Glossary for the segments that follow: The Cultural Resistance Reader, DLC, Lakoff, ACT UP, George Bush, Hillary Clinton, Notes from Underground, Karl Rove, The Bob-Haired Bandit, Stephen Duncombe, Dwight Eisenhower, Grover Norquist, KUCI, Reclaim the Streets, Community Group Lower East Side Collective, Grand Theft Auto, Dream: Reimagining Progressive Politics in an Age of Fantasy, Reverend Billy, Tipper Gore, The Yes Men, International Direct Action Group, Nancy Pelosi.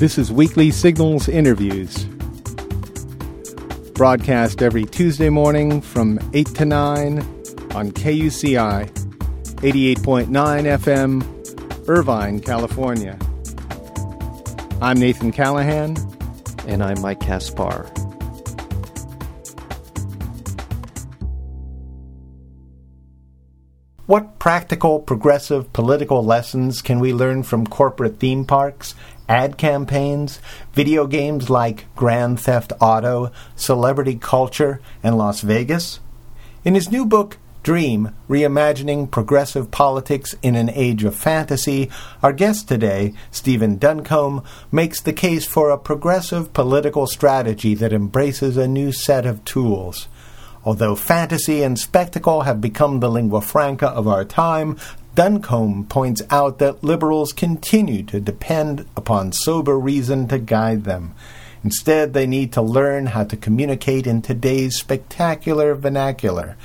This is Weekly Signals Interviews, broadcast every Tuesday morning from 8 to 9 on KUCI, 88.9 FM, Irvine, California. I'm Nathan Callahan. And I'm Mike Kaspar. What practical, progressive, political lessons can we learn from corporate theme parks, ad campaigns, video games like Grand Theft Auto, celebrity culture, and Las Vegas? In his new book, Dream: Reimagining Progressive Politics in an Age of Fantasy, our guest today, Stephen Duncombe, makes the case for a progressive political strategy that embraces a new set of tools. Although fantasy and spectacle have become the lingua franca of our time, Duncombe points out that liberals continue to depend upon sober reason to guide them. Instead, they need to learn how to communicate in today's spectacular vernacular,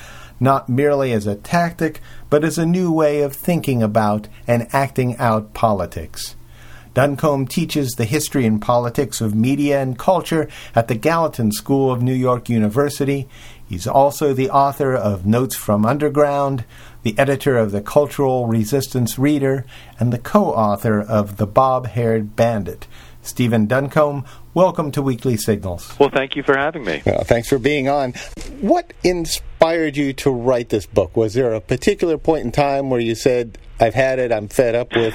not merely as a tactic, but as a new way of thinking about and acting out politics. Duncombe teaches the history and politics of media and culture at the Gallatin School of New York University. He's also the author of Notes from Underground, the editor of The Cultural Resistance Reader, and the co-author of The Bob-Haired Bandit. Stephen Duncombe, welcome to Weekly Signals. Well, thank you for having me. Well, thanks for being on. What inspired you to write this book? Was there a particular point in time where you said, I've had it, I'm fed up with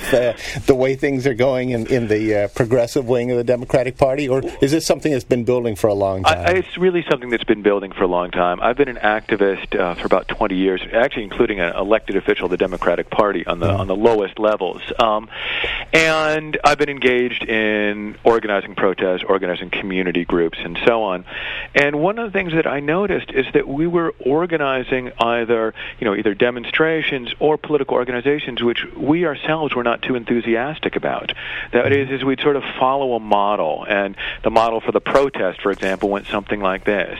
the way things are going in the progressive wing of the Democratic Party? Or is this something that's been building for a long time? It's really something that's been building for a long time. I've been an activist for about 20 years, actually including an elected official of the Democratic Party on the lowest levels. And I've been engaged in organizing protests, organizing community groups, and so on. And one of the things that I noticed is that we were organizing either demonstrations or political organizations which we ourselves were not too enthusiastic about. That is we'd sort of follow a model, and the model for the protest, for example, went something like this.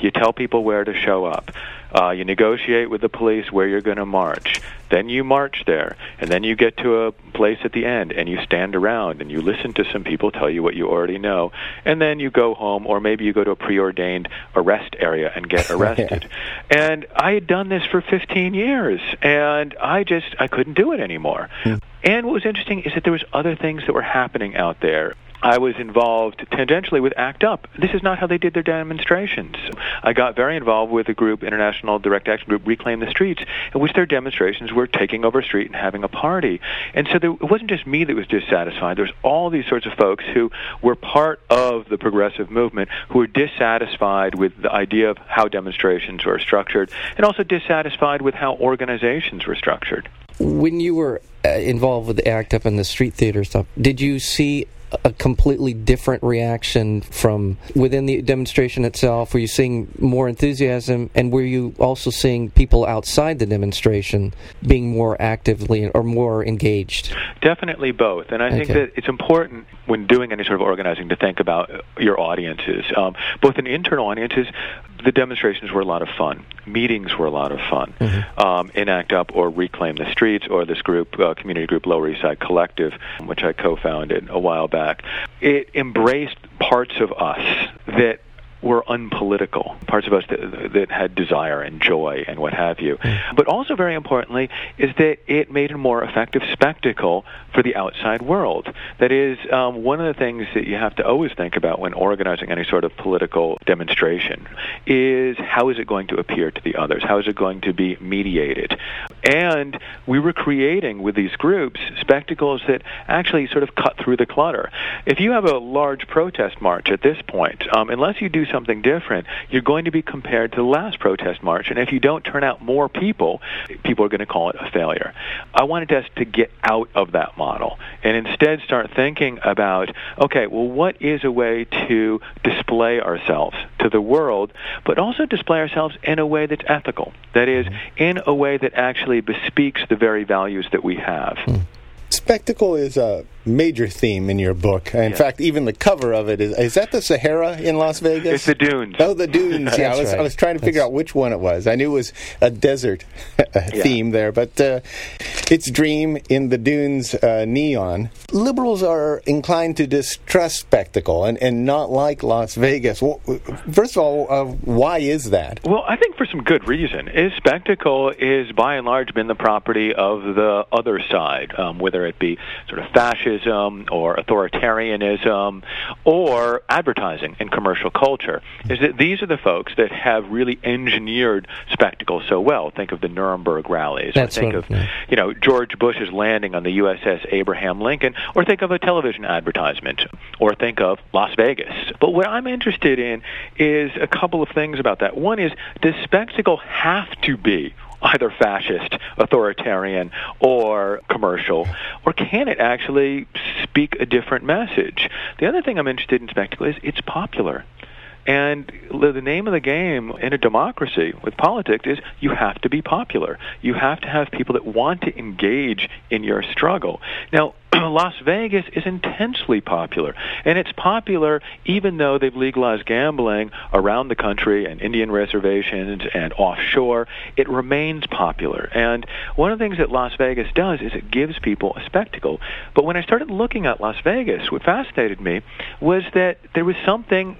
You tell people where to show up. You negotiate with the police where you're going to march. Then you march there, and then you get to a place at the end, and you stand around, and you listen to some people tell you what you already know, and then you go home, or maybe you go to a preordained arrest area and get arrested. Yeah. And I had done this for 15 years, and I couldn't do it anymore. Yeah. And what was interesting is that there was other things that were happening out there. I was involved tangentially with ACT UP. This is not how they did their demonstrations. I got very involved with a group, International Direct Action Group, Reclaim the Streets, in which their demonstrations were taking over a street and having a party. And so it wasn't just me that was dissatisfied. There was all these sorts of folks who were part of the progressive movement who were dissatisfied with the idea of how demonstrations were structured and also dissatisfied with how organizations were structured. When you were involved with the ACT UP and the street theater stuff, did you see a completely different reaction from within the demonstration itself? Were you seeing more enthusiasm, and were you also seeing people outside the demonstration being more actively or more engaged? Definitely both, and I think that it's important when doing any sort of organizing to think about your audiences. Both in internal audiences, the demonstrations were a lot of fun. Meetings were a lot of fun. Mm-hmm. In ACT UP or Reclaim the Streets or this group, Community Group Lower East Side Collective, which I co-founded a while back. It embraced parts of us that were unpolitical, parts of us that had desire and joy and what have you. But also very importantly is that it made a more effective spectacle for the outside world. That is, one of the things that you have to always think about when organizing any sort of political demonstration is how is it going to appear to the others? How is it going to be mediated? And we were creating with these groups spectacles that actually sort of cut through the clutter. If you have a large protest march at this point, unless you do something different, you're going to be compared to the last protest march, and if you don't turn out more people are going to call it a failure. I wanted us to get out of that model and instead start thinking about, okay, well, what is a way to display ourselves to the world, but also display ourselves in a way that's ethical, that is, in a way that actually bespeaks the very values that we have. Spectacle is a major theme in your book. In fact, even the cover of it is that the Sahara in Las Vegas? It's the dunes. Oh, the dunes. Yeah, I was trying to figure out which one it was. I knew it was a desert theme there, but Kids Dream in the Dunes neon. Liberals are inclined to distrust spectacle and not like Las Vegas. Well, first of all, why is that? Well, I think for some good reason. Is spectacle is by and large been the property of the other side, whether it be sort of fascism or authoritarianism or advertising and commercial culture. Is that these are the folks that have really engineered spectacle so well. Think of the Nuremberg rallies. Or think of, you know, George Bush's landing on the USS Abraham Lincoln, or think of a television advertisement, or think of Las Vegas. But what I'm interested in is a couple of things about that. One is, does spectacle have to be either fascist, authoritarian, or commercial, or can it actually speak a different message? The other thing I'm interested in spectacle is it's popular. And the name of the game in a democracy with politics is you have to be popular. You have to have people that want to engage in your struggle. Now, Las Vegas is intensely popular, and it's popular even though they've legalized gambling around the country and Indian reservations and offshore. It remains popular, and one of the things that Las Vegas does is it gives people a spectacle. But when I started looking at Las Vegas, what fascinated me was that there was something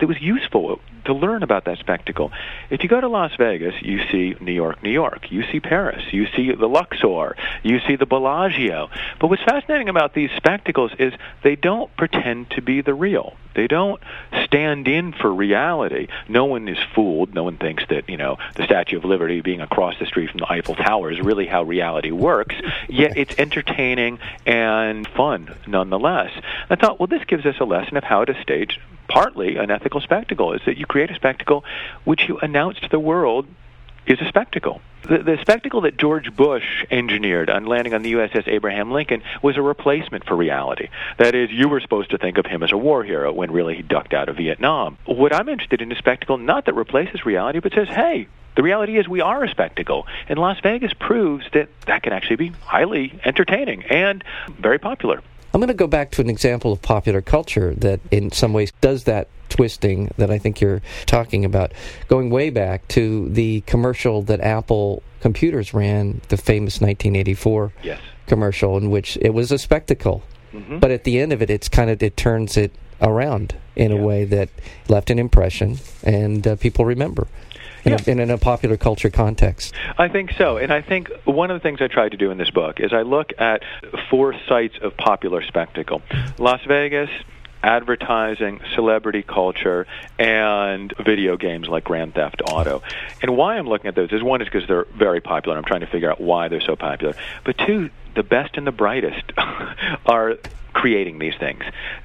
that was useful to learn about that spectacle. If you go to Las Vegas, you see New York, New York. You see Paris. You see the Luxor. You see the Bellagio. But what's fascinating about these spectacles is they don't pretend to be the real. They don't stand in for reality. No one is fooled. No one thinks that, you know, the Statue of Liberty being across the street from the Eiffel Tower is really how reality works, yet it's entertaining and fun nonetheless. I thought, well, this gives us a lesson of how to stage partly an ethical spectacle, is that you create a spectacle which you announce to the world is a spectacle. The spectacle that George Bush engineered on landing on the USS Abraham Lincoln was a replacement for reality. That is, you were supposed to think of him as a war hero when really he ducked out of Vietnam. What I'm interested in is a spectacle not that replaces reality, but says, hey, the reality is we are a spectacle. And Las Vegas proves that that can actually be highly entertaining and very popular. I'm going to go back to an example of popular culture that in some ways does that twisting that I think you're talking about, going way back to the commercial that Apple Computers ran, the famous 1984 commercial, in which it was a spectacle. Mm-hmm. But at the end of it, it's kind of, it turns it around in a way that left an impression and people remember. In a popular culture context. I think so. And I think one of the things I tried to do in this book is I look at four sites of popular spectacle. Las Vegas, advertising, celebrity culture, and video games like Grand Theft Auto. And why I'm looking at those is, one, is because they're very popular. I'm trying to figure out why they're so popular. But two, the best and the brightest are creating these things.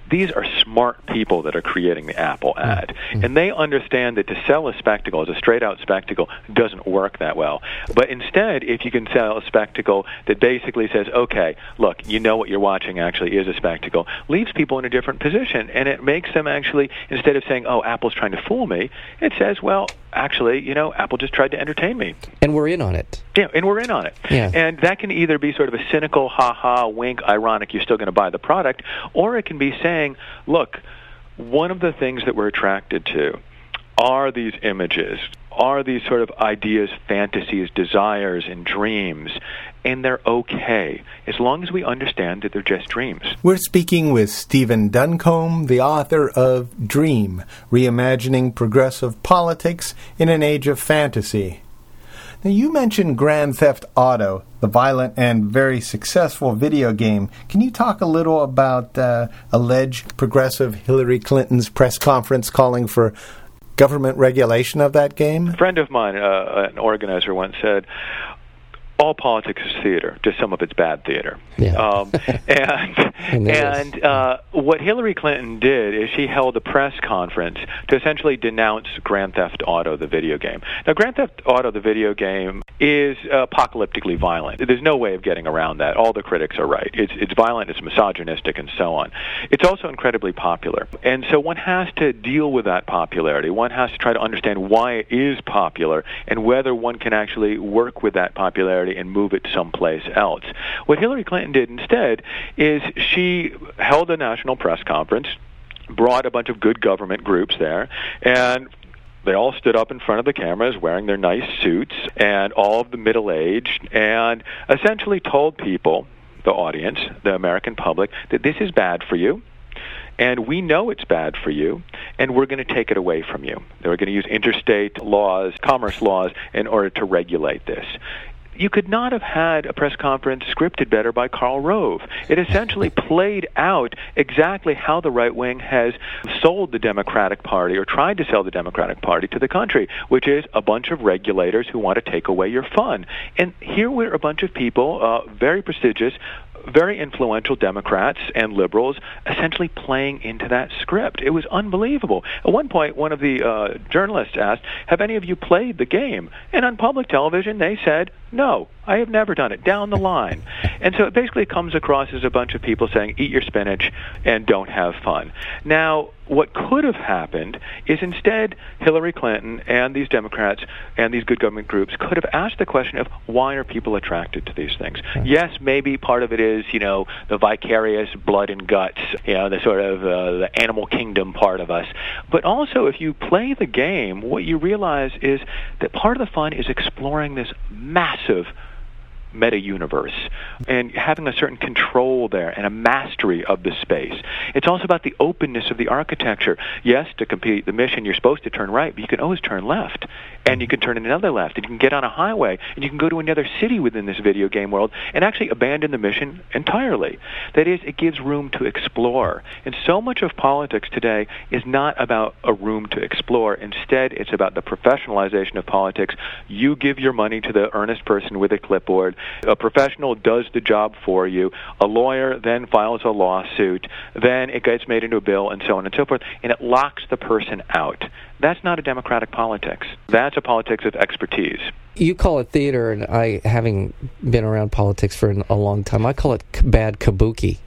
These are smart people that are creating the Apple ad. And they understand that to sell a spectacle as a straight-out spectacle doesn't work that well. But instead, if you can sell a spectacle that basically says, okay, look, you know what you're watching actually is a spectacle, leaves people in a different position. And it makes them actually, instead of saying, oh, Apple's trying to fool me, it says, well, actually, you know, Apple just tried to entertain me. And we're in on it. Yeah, and we're in on it. Yeah. And that can either be sort of a cynical, ha-ha, wink, ironic, you're still going to buy the product, or it can be saying, look, one of the things that we're attracted to are these images, are these sort of ideas, fantasies, desires, and dreams, and they're okay, as long as we understand that they're just dreams. We're speaking with Stephen Duncombe, the author of Dream: Reimagining Progressive Politics in an Age of Fantasy. Now, you mentioned Grand Theft Auto, the violent and very successful video game. Can you talk a little about alleged progressive Hillary Clinton's press conference calling for government regulation of that game? A friend of mine, an organizer, once said, all politics is theater, just some of it's bad theater. Yeah. And what Hillary Clinton did is she held a press conference to essentially denounce Grand Theft Auto, the video game. Now, Grand Theft Auto, the video game, is apocalyptically violent. There's no way of getting around that. All the critics are right. It's violent, it's misogynistic, and so on. It's also incredibly popular. And so one has to deal with that popularity. One has to try to understand why it is popular and whether one can actually work with that popularity and move it someplace else. What Hillary Clinton did instead is she held a national press conference, brought a bunch of good government groups there, and They all stood up in front of the cameras wearing their nice suits, and all of the middle-aged, and essentially told people, the audience, the American public, that this is bad for you, and we know it's bad for you, and we're going to take it away from you. They were going to use interstate laws, commerce laws, in order to regulate this. You could not have had a press conference scripted better by Karl Rove. It essentially played out exactly how the right wing has sold the Democratic Party, or tried to sell the Democratic Party to the country, which is a bunch of regulators who want to take away your fun. And here we're a bunch of people, very prestigious, very influential Democrats and liberals, essentially playing into that script. It was unbelievable. At one point, one of the journalists asked, have any of you played the game? And on public television, they said, no, I have never done it, down the line. And so it basically comes across as a bunch of people saying, eat your spinach and don't have fun. Now, what could have happened is instead Hillary Clinton and these Democrats and these good government groups could have asked the question of, why are people attracted to these things? Yes, maybe part of it is, you know, the vicarious blood and guts, you know, the sort of the animal kingdom part of us. But also, if you play the game, what you realize is that part of the fun is exploring this massive meta-universe and having a certain control there and a mastery of the space. It's also about the openness of the architecture. Yes, to complete the mission, you're supposed to turn right, but you can always turn left, and you can turn in another left, and you can get on a highway, and you can go to another city within this video game world and actually abandon the mission entirely. That is, it gives room to explore. And so much of politics today is not about a room to explore. Instead, it's about the professionalization of politics. You give your money to the earnest person with a clipboard. A professional does the job for you. A lawyer then files a lawsuit. Then it gets made into a bill, and so on and so forth, and it locks the person out. That's not a democratic politics. That's a politics of expertise. You call it theater, and I, having been around politics for a long time, I call it bad kabuki.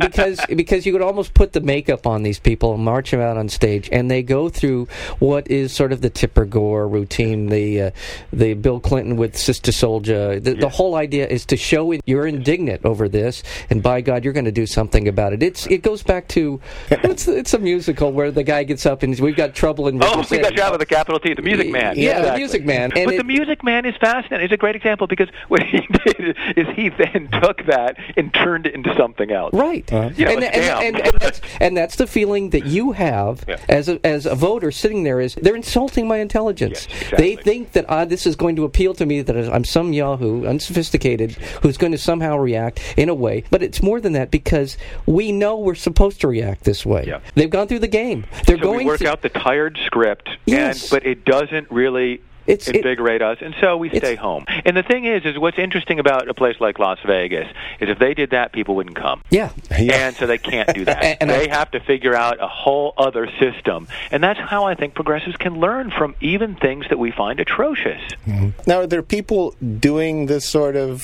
Because, because you could almost put the makeup on these people and march them out on stage, and they go through what is sort of the Tipper Gore routine, the Bill Clinton with Sister Soldier. The whole idea is to show you're indignant over this, and by God, you're going to do something about it. It goes back to, it's a musical where the guy gets up and we've got trouble in River City. We got Job with a capital T, the Music Man. Yeah, exactly. The Music Man. But the Music Man is fascinating. It's a great example, because what he did is he then took that and turned it into something else. Right. Uh-huh. You know, and that's the feeling that you have as a voter sitting there, is they're insulting my intelligence. Yes, exactly. They think that this is going to appeal to me, that I'm some yahoo, unsophisticated, who's going to somehow react in a way. But it's more than that, because we know we're supposed to react this way. Yeah. They've gone through the game. We work out the tired script, but it doesn't really invigorate us, and so we stay home. And the thing is what's interesting about a place like Las Vegas is if they did that, people wouldn't come. Yeah. And so they can't do that. and they have to figure out a whole other system. And that's how I think progressives can learn from even things that we find atrocious. Mm-hmm. Now, are there people doing this sort of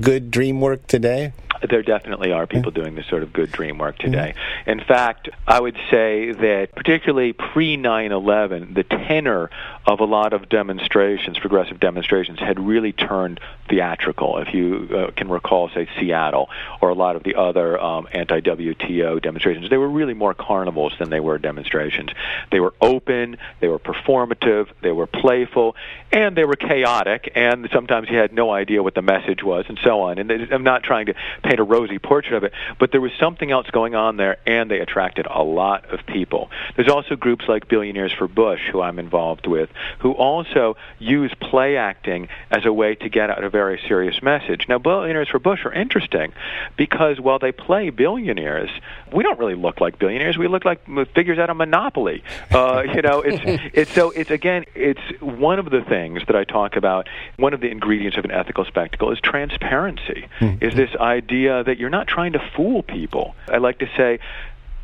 good dream work today? There definitely are people doing this sort of good dream work today. Mm-hmm. In fact, I would say that particularly pre-9/11, the tenor of a lot of demonstrations, progressive demonstrations, had really turned theatrical. If you can recall, say, Seattle or a lot of the other anti-WTO demonstrations, they were really more carnivals than they were demonstrations. They were open, they were performative, they were playful, and they were chaotic, and sometimes you had no idea what the message was, and so on. And I'm not trying to paint a rosy portrait of it, but there was something else going on there, and they attracted a lot of people. There's also groups like Billionaires for Bush, who I'm involved with, who also use play acting as a way to get out a very serious message. Now, Billionaires for Bush are interesting because while they play billionaires, we don't really look like billionaires. We look like figures out of Monopoly. It's one of the things that I talk about. One of the ingredients of an ethical spectacle is transparency. Mm-hmm. Is this idea that you're not trying to fool people. I like to say,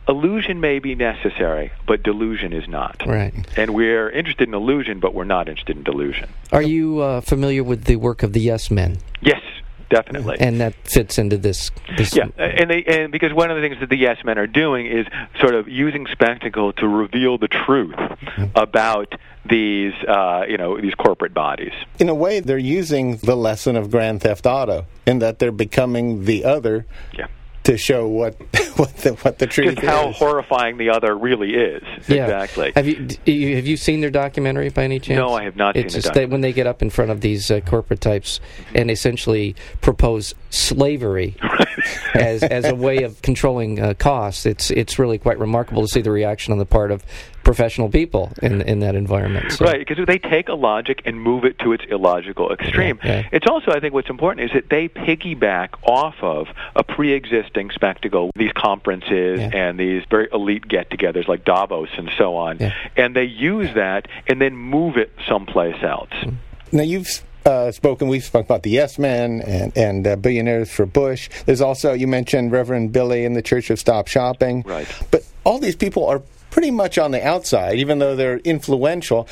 illusion may be necessary, but delusion is not. Right. And we're interested in illusion, but we're not interested in delusion. Are you familiar with the work of the Yes Men? Yes. Definitely. And that fits into this. Yeah, and because one of the things that the Yes Men are doing is sort of using spectacle to reveal the truth about these, these corporate bodies. In a way, they're using the lesson of Grand Theft Auto in that they're becoming the other. Yeah. to show what the truth is. How horrifying the other really is. Yeah. Exactly. Have you seen their documentary by any chance? No, I have not seen it. It's just that when they get up in front of these corporate types and essentially propose slavery as a way of controlling costs, it's really quite remarkable to see the reaction on the part of professional people in that environment. So. Right, because they take a logic and move it to its illogical extreme. Yeah. It's also, I think, what's important is that they piggyback off of a pre-existing spectacle, these conferences and these very elite get-togethers like Davos and so on, and they use that and then move it someplace else. Now, we've spoken about the Yes Men and Billionaires for Bush. There's also, you mentioned Reverend Billy and the Church of Stop Shopping. Right. But all these people are pretty much on the outside, even though they're influential.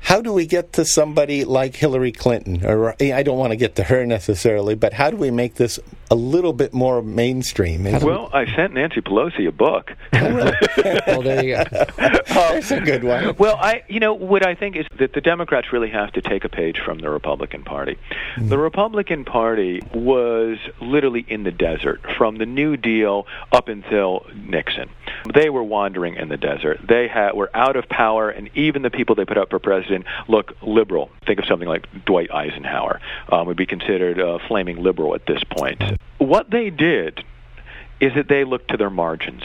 How do we get to somebody like Hillary Clinton? Or I don't want to get to her necessarily, but how do we make this a little bit more mainstream? Well, I sent Nancy Pelosi a book. Well, there you go. That's a good one. Well, what I think is that the Democrats really have to take a page from the Republican Party. Mm-hmm. The Republican Party was literally in the desert from the New Deal up until Nixon. They were wandering in the desert. They were out of power, and even the people they put up for president look liberal. Think of something like Dwight Eisenhower would be considered a flaming liberal at this point. What they did is that they looked to their margins.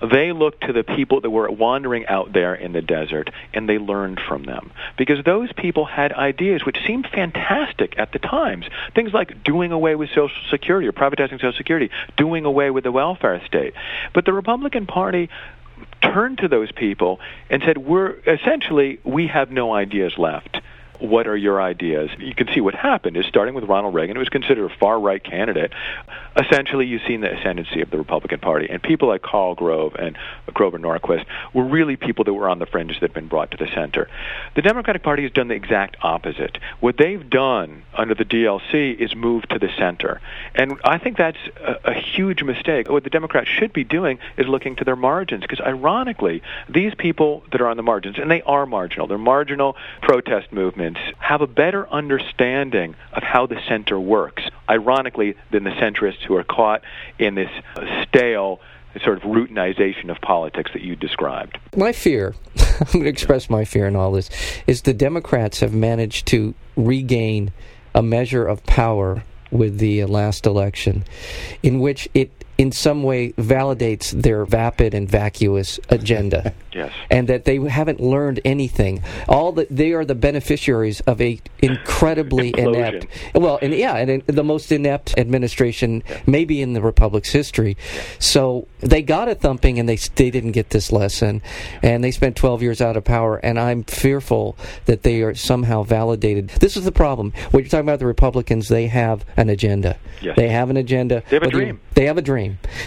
They looked to the people that were wandering out there in the desert, and they learned from them. Because those people had ideas which seemed fantastic at the times. Things like doing away with Social Security or privatizing Social Security, doing away with the welfare state. But the Republican Party turned to those people and said, we have no ideas left. What are your ideas? You can see what happened is starting with Ronald Reagan, who was considered a far-right candidate. Essentially, you've seen the ascendancy of the Republican Party. And people like Karl Rove and Grover Norquist were really people that were on the fringes that had been brought to the center. The Democratic Party has done the exact opposite. What they've done under the DLC is move to the center. And I think that's a huge mistake. What the Democrats should be doing is looking to their margins. Because ironically, these people that are on the margins, and they are marginal, they're marginal protest movements, have a better understanding of how the center works, ironically, than the centrists who are caught in this stale sort of routinization of politics that you described. My fear, I'm going to express my fear in all this, is the Democrats have managed to regain a measure of power with the last election in which it in some way validates their vapid and vacuous agenda. Yes. And that they haven't learned anything. They are the beneficiaries of a incredibly inept... Well, and the most inept administration maybe in the Republic's history. Yeah. So they got a thumping and they didn't get this lesson. And they spent 12 years out of power, and I'm fearful that they are somehow validated. This is the problem. When you're talking about the Republicans, they have an agenda. Yes. They have an agenda. They have a dream. They have a dream.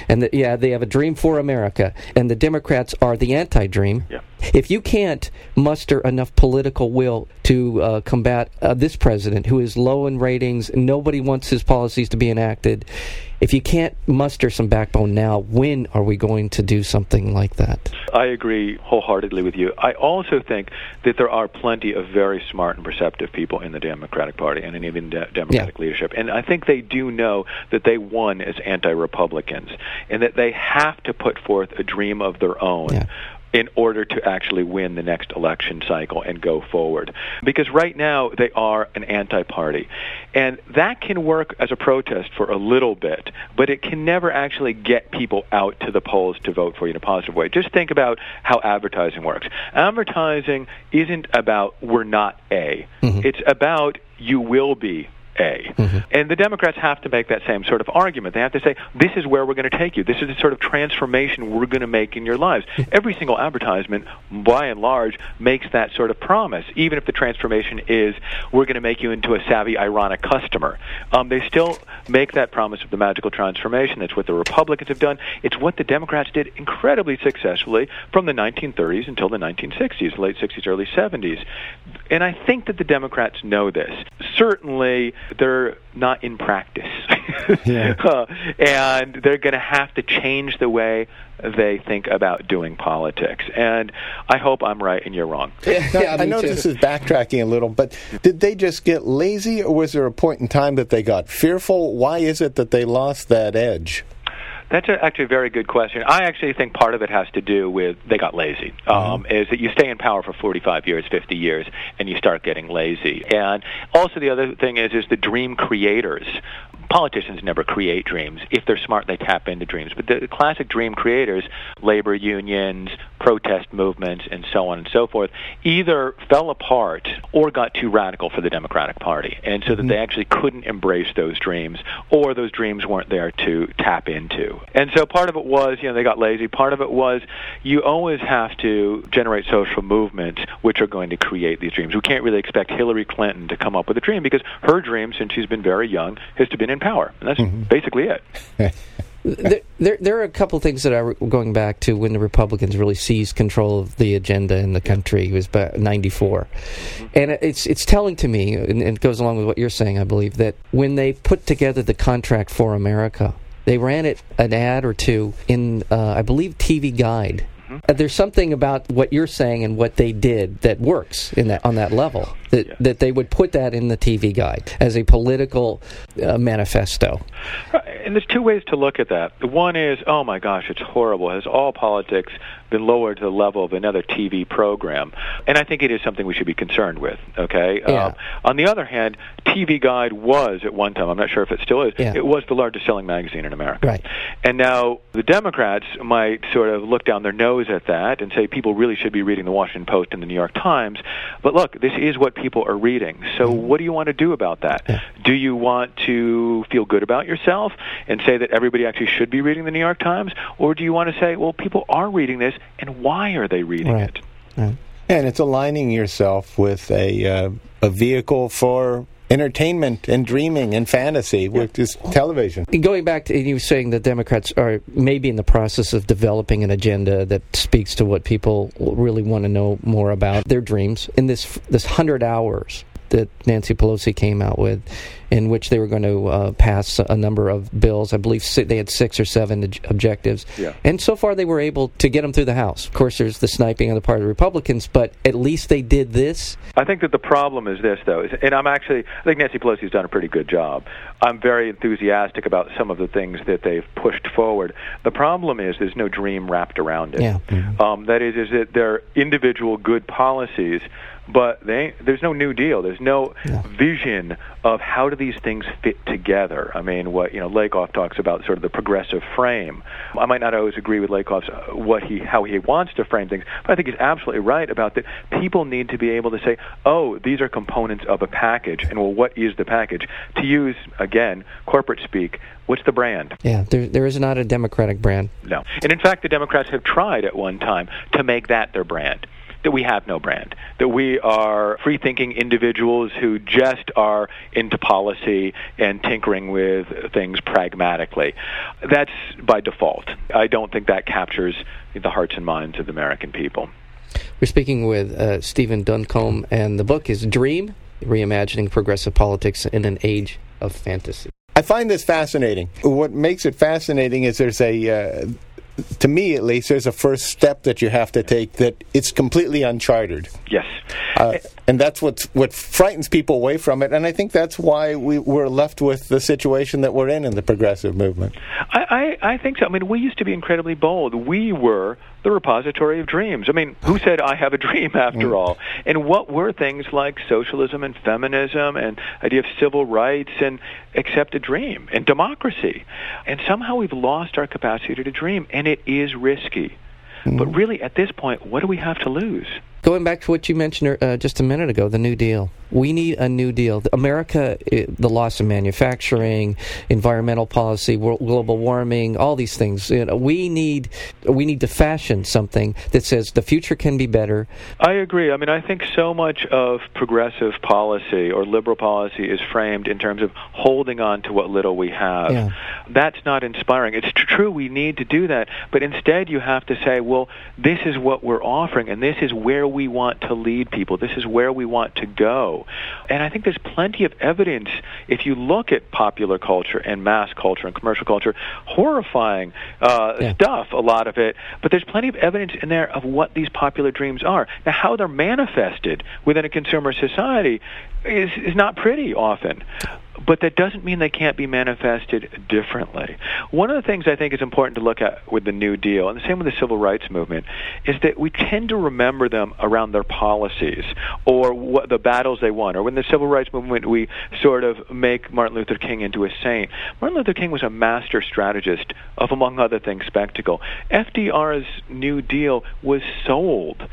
And they have a dream for America. And the Democrats are the anti-dream. Yeah. If you can't muster enough political will to combat this president, who is low in ratings, nobody wants his policies to be enacted, if you can't muster some backbone now, when are we going to do something like that? I agree wholeheartedly with you. I also think that there are plenty of very smart and perceptive people in the Democratic Party and in even Democratic leadership. And I think they do know that they won as anti-Republicans and that they have to put forth a dream of their own. Yeah. In order to actually win the next election cycle and go forward. Because right now, they are an anti-party. And that can work as a protest for a little bit, but it can never actually get people out to the polls to vote for you in a positive way. Just think about how advertising works. Advertising isn't about we're not A. Mm-hmm. It's about you will be A. Mm-hmm. And the Democrats have to make that same sort of argument. They have to say, this is where we're going to take you. This is the sort of transformation we're going to make in your lives. Every single advertisement, by and large, makes that sort of promise, even if the transformation is, we're going to make you into a savvy, ironic customer. They still make that promise of the magical transformation. That's what the Republicans have done. It's what the Democrats did incredibly successfully from the 1930s until the 1960s, late 60s, early 70s. And I think that the Democrats know this. Certainly, they're not in practice. And they're going to have to change the way they think about doing politics. And I hope I'm right and you're wrong. Yeah, I know this is backtracking a little, but did they just get lazy, or was there a point in time that they got fearful? Why is it that they lost that edge? That's actually a very good question. I actually think part of it has to do with they got lazy, is that you stay in power for 45 years, 50 years, and you start getting lazy. And also the other thing is the dream creators. Politicians never create dreams. If they're smart, they tap into dreams. But the classic dream creators, labor unions, protest movements, and so on and so forth, either fell apart or got too radical for the Democratic Party, and so that they actually couldn't embrace those dreams, or those dreams weren't there to tap into. And so part of it was, you know, they got lazy. Part of it was you always have to generate social movements which are going to create these dreams. We can't really expect Hillary Clinton to come up with a dream, because her dream, since she's been very young, has to be in power. And that's basically it. There are a couple things that are going back to when the Republicans really seized control of the agenda in the country. It was about 94. And it's telling to me, and it goes along with what you're saying, I believe, that when they put together the Contract for America, they ran it an ad or two in, I believe, TV Guide. There's something about what you're saying and what they did that works in that on that level, that that they would put that in the TV Guide as a political manifesto. And there's two ways to look at that. One is, oh my gosh, it's horrible. Has all politics been lowered to the level of another TV program? And I think it is something we should be concerned with, okay? Yeah. On the other hand, TV Guide was at one time, I'm not sure if it still is, it was the largest selling magazine in America. Right. And now the Democrats might sort of look down their nose at that and say people really should be reading the Washington Post and the New York Times. But look, this is what people are reading. So what do you want to do about that? Yeah. Do you want to feel good about yourself and say that everybody actually should be reading the New York Times? Or do you want to say, well, people are reading this, and why are they reading it? Right. And it's aligning yourself with a vehicle for entertainment and dreaming and fantasy, which is television. Going back to you saying that Democrats are maybe in the process of developing an agenda that speaks to what people really want to know more about, their dreams, in this 100 hours that Nancy Pelosi came out with, in which they were going to pass a number of bills. I believe they had 6 or 7 objectives. Yeah. And so far they were able to get them through the House. Of course, there's the sniping on the part of the Republicans, but at least they did this. I think that the problem is this, though, and I think Nancy Pelosi's done a pretty good job. I'm very enthusiastic about some of the things that they've pushed forward. The problem is there's no dream wrapped around it. Yeah. That is that they're individual good policies, but there's no New Deal. There's no vision of how do these things fit together. I mean, what Lakoff talks about, sort of the progressive frame. I might not always agree with Lakoff's how he wants to frame things, but I think he's absolutely right about that. People need to be able to say, oh, these are components of a package, and well, what is the package? To use again corporate speak, what's the brand? Yeah, there is not a Democratic brand. No, and in fact, the Democrats have tried at one time to make that their brand. That we have no brand, that we are free-thinking individuals who just are into policy and tinkering with things pragmatically. That's by default. I don't think that captures the hearts and minds of the American people. We're speaking with Stephen Duncombe, and the book is Dream: Reimagining Progressive Politics in an Age of Fantasy. I find this fascinating. What makes it fascinating is there's to me, at least, there's a first step that you have to take that it's completely uncharted. Yes. And that's what frightens people away from it, and I think that's why we're left with the situation that we're in the progressive movement. I think so. I mean, we used to be incredibly bold. We were the repository of dreams. I mean, who said I have a dream after all? And what were things like socialism and feminism and idea of civil rights and accept a dream and democracy? And somehow we've lost our capacity to dream, and it is risky. But really, at this point, what do we have to lose? Going back to what you mentioned just a minute ago, the New Deal. We need a New Deal. America, the loss of manufacturing, environmental policy, global warming, all these things. We need to fashion something that says the future can be better. I agree. I mean, I think so much of progressive policy or liberal policy is framed in terms of holding on to what little we have. Yeah. That's not inspiring. It's true we need to do that, but instead you have to say, well, this is what we're offering, and this is where we want to lead people. This is where we want to go. And I think there's plenty of evidence, if you look at popular culture and mass culture and commercial culture, horrifying stuff, a lot of it, but there's plenty of evidence in there of what these popular dreams are. Now, how they're manifested within a consumer society is not pretty often. but that doesn't mean they can't be manifested differently. One of the things I think is important to look at with the New Deal, and the same with the Civil Rights Movement, is that we tend to remember them around their policies or what the battles they won. Or when the Civil Rights Movement, we sort of make Martin Luther King into a saint. Martin Luther King was a master strategist of, among other things, spectacle. FDR's New Deal was sold.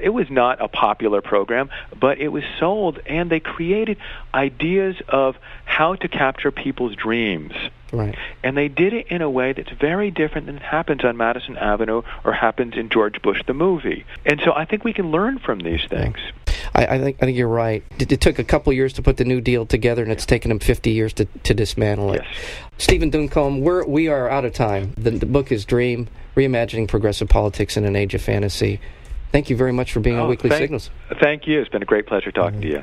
It was not a popular program, but it was sold, and they created ideas of how to capture people's dreams. Right. And they did it in a way that's very different than happens on Madison Avenue or happens in George Bush the movie. And so I think we can learn from these things. Yeah. I think you're right. It took a couple years to put the New Deal together, and it's taken them 50 years to dismantle it. Yes. Stephen Duncombe, we are out of time. The book is Dream: Reimagining Progressive Politics in an Age of Fantasy. Thank you very much for being on Weekly Signals. Thank you. It's been a great pleasure talking to you.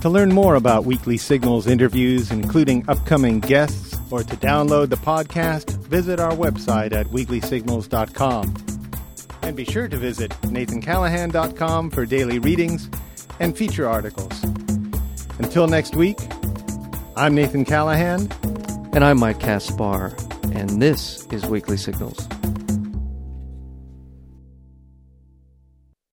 To learn more about Weekly Signals interviews, including upcoming guests, or to download the podcast, visit our website at weeklysignals.com. And be sure to visit NathanCallahan.com for daily readings and feature articles. Until next week, I'm Nathan Callahan. And I'm Mike Kaspar. And this is Weekly Signals.